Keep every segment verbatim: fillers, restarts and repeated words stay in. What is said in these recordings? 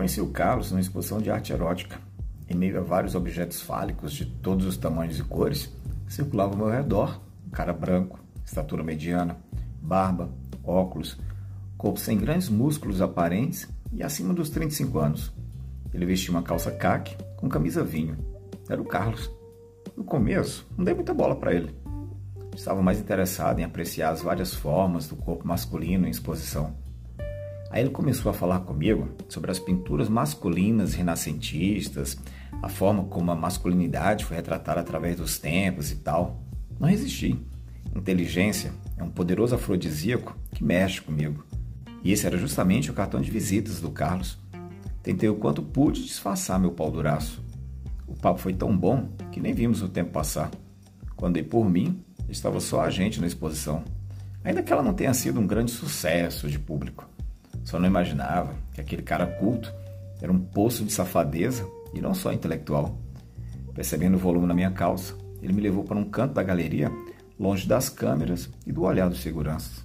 Conheci o Carlos numa exposição de arte erótica. Em meio a vários objetos fálicos de todos os tamanhos e cores, circulava ao meu redor um cara branco, estatura mediana, barba, óculos, corpo sem grandes músculos aparentes e acima dos trinta e cinco anos. Ele vestia uma calça caqui com camisa vinho. Era o Carlos. No começo, não dei muita bola para ele. Estava mais interessado em apreciar as várias formas do corpo masculino em exposição. Aí ele começou a falar comigo sobre as pinturas masculinas renascentistas, a forma como a masculinidade foi retratada através dos tempos e tal. Não resisti. Inteligência é um poderoso afrodisíaco que mexe comigo. E esse era justamente o cartão de visitas do Carlos. Tentei o quanto pude disfarçar meu pau-duraço. O papo foi tão bom que nem vimos o tempo passar. Quando dei por mim, estava só a gente na exposição. Ainda que ela não tenha sido um grande sucesso de público. Só não imaginava que aquele cara culto era um poço de safadeza e não só intelectual. Percebendo o volume na minha calça, ele me levou para um canto da galeria, longe das câmeras e do olhar dos seguranças.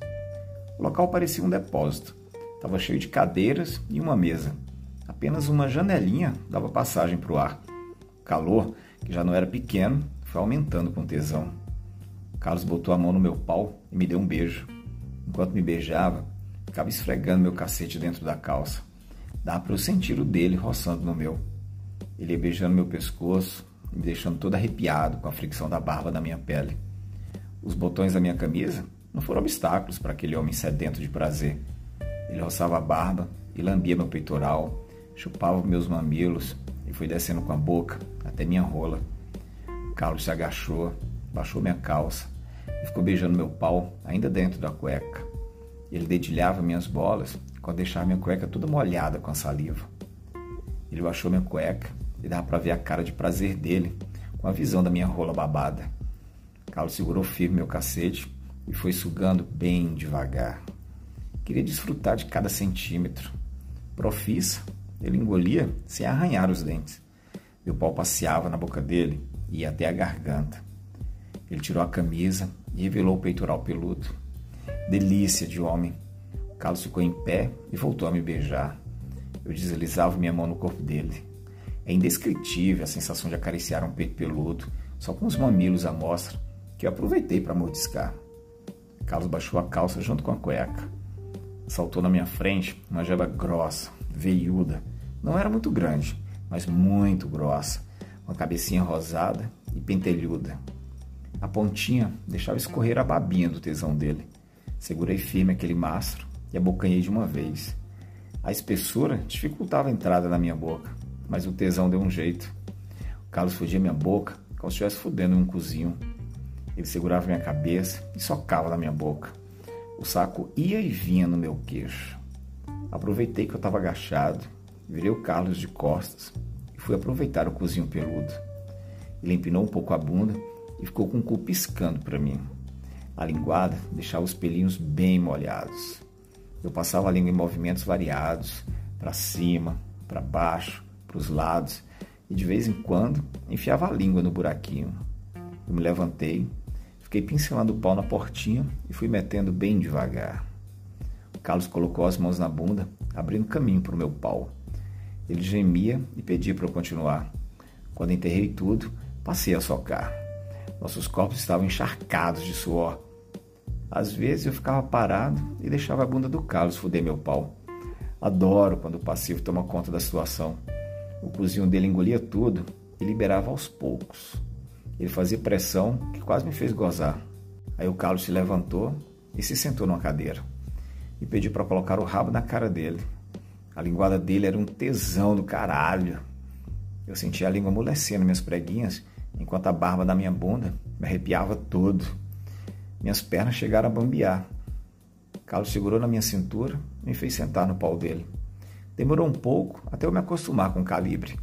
O local parecia um depósito. Estava cheio de cadeiras e uma mesa. Apenas uma janelinha dava passagem para o ar. O calor, que já não era pequeno, foi aumentando com tesão. Carlos botou a mão no meu pau e me deu um beijo. Enquanto me beijava, ficava esfregando meu cacete dentro da calça. Dava para eu sentir o dele roçando no meu. Ele ia beijando meu pescoço e me deixando todo arrepiado com a fricção da barba da minha pele. Os botões da minha camisa não foram obstáculos para aquele homem sedento de prazer. Ele roçava a barba e lambia meu peitoral, chupava meus mamilos e foi descendo com a boca até minha rola. Carlos se agachou, baixou minha calça e ficou beijando meu pau ainda dentro da cueca. Ele dedilhava minhas bolas quando deixava minha cueca toda molhada com a saliva. Ele baixou minha cueca e dava para ver a cara de prazer dele com a visão da minha rola babada. Carlos segurou firme meu cacete e foi sugando bem devagar. Queria desfrutar de cada centímetro. Profissa, ele engolia sem arranhar os dentes. Meu pau passeava na boca dele e ia até a garganta. Ele tirou a camisa e revelou o peitoral peludo. Delícia de homem. O Carlos ficou em pé e voltou a me beijar. Eu deslizava minha mão no corpo dele. É indescritível a sensação de acariciar um peito peludo, só com os mamilos à mostra, que eu aproveitei para mordiscar. Carlos baixou a calça junto com a cueca. Saltou na minha frente uma jeba grossa, veiuda. Não era muito grande, mas muito grossa. Uma cabecinha rosada e pentelhuda. A pontinha deixava escorrer a babinha do tesão dele. Segurei firme aquele mastro e abocanhei de uma vez. A espessura dificultava a entrada na minha boca, mas o tesão deu um jeito. O Carlos fugia minha boca como se estivesse fudendo em um cozinho. Ele segurava minha cabeça e socava na minha boca. O saco ia e vinha no meu queixo. Aproveitei que eu estava agachado, virei o Carlos de costas e fui aproveitar o cozinho peludo. Ele empinou um pouco a bunda e ficou com o cu piscando para mim. A linguada deixava os pelinhos bem molhados. Eu passava a língua em movimentos variados, para cima, para baixo, para os lados, e de vez em quando enfiava a língua no buraquinho. Eu me levantei, fiquei pincelando o pau na portinha e fui metendo bem devagar. O Carlos colocou as mãos na bunda, abrindo caminho para o meu pau. Ele gemia e pedia para eu continuar. Quando enterrei tudo, passei a socar. Nossos corpos estavam encharcados de suor. Às vezes eu ficava parado e deixava a bunda do Carlos foder meu pau. Adoro quando o passivo toma conta da situação. O cozinho dele engolia tudo e liberava aos poucos. Ele fazia pressão que quase me fez gozar. Aí o Carlos se levantou e se sentou numa cadeira. Me pediu para colocar o rabo na cara dele. A linguada dele era um tesão do caralho. Eu sentia a língua amolecendo minhas preguinhas, enquanto a barba da minha bunda me arrepiava todo. Minhas pernas chegaram a bambear. Carlos segurou na minha cintura e me fez sentar no pau dele. Demorou um pouco até eu me acostumar com o calibre.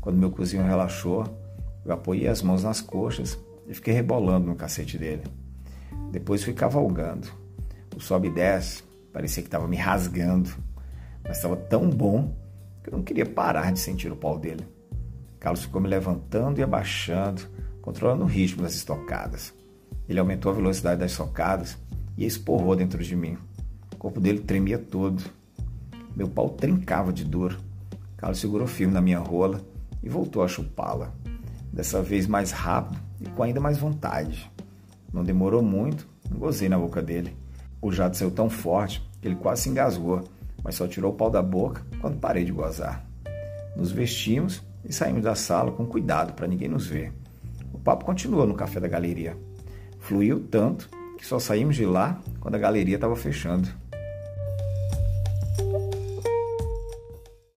Quando meu cozinho relaxou, eu apoiei as mãos nas coxas e fiquei rebolando no cacete dele. Depois fui cavalgando. O sobe e desce parecia que estava me rasgando, mas estava tão bom que eu não queria parar de sentir o pau dele. Carlos ficou me levantando e abaixando, controlando o ritmo das estocadas. Ele aumentou a velocidade das socadas e esporrou dentro de mim. O corpo dele tremia todo. Meu pau trincava de dor. Carlos segurou firme na minha rola e voltou a chupá-la, dessa vez mais rápido e com ainda mais vontade. Não demorou muito, gozei na boca dele. O jato saiu tão forte que ele quase se engasgou, mas só tirou o pau da boca quando parei de gozar. Nos vestimos e saímos da sala com cuidado para ninguém nos ver. O papo continuou no café da galeria. Fluiu tanto que só saímos de lá quando a galeria estava fechando.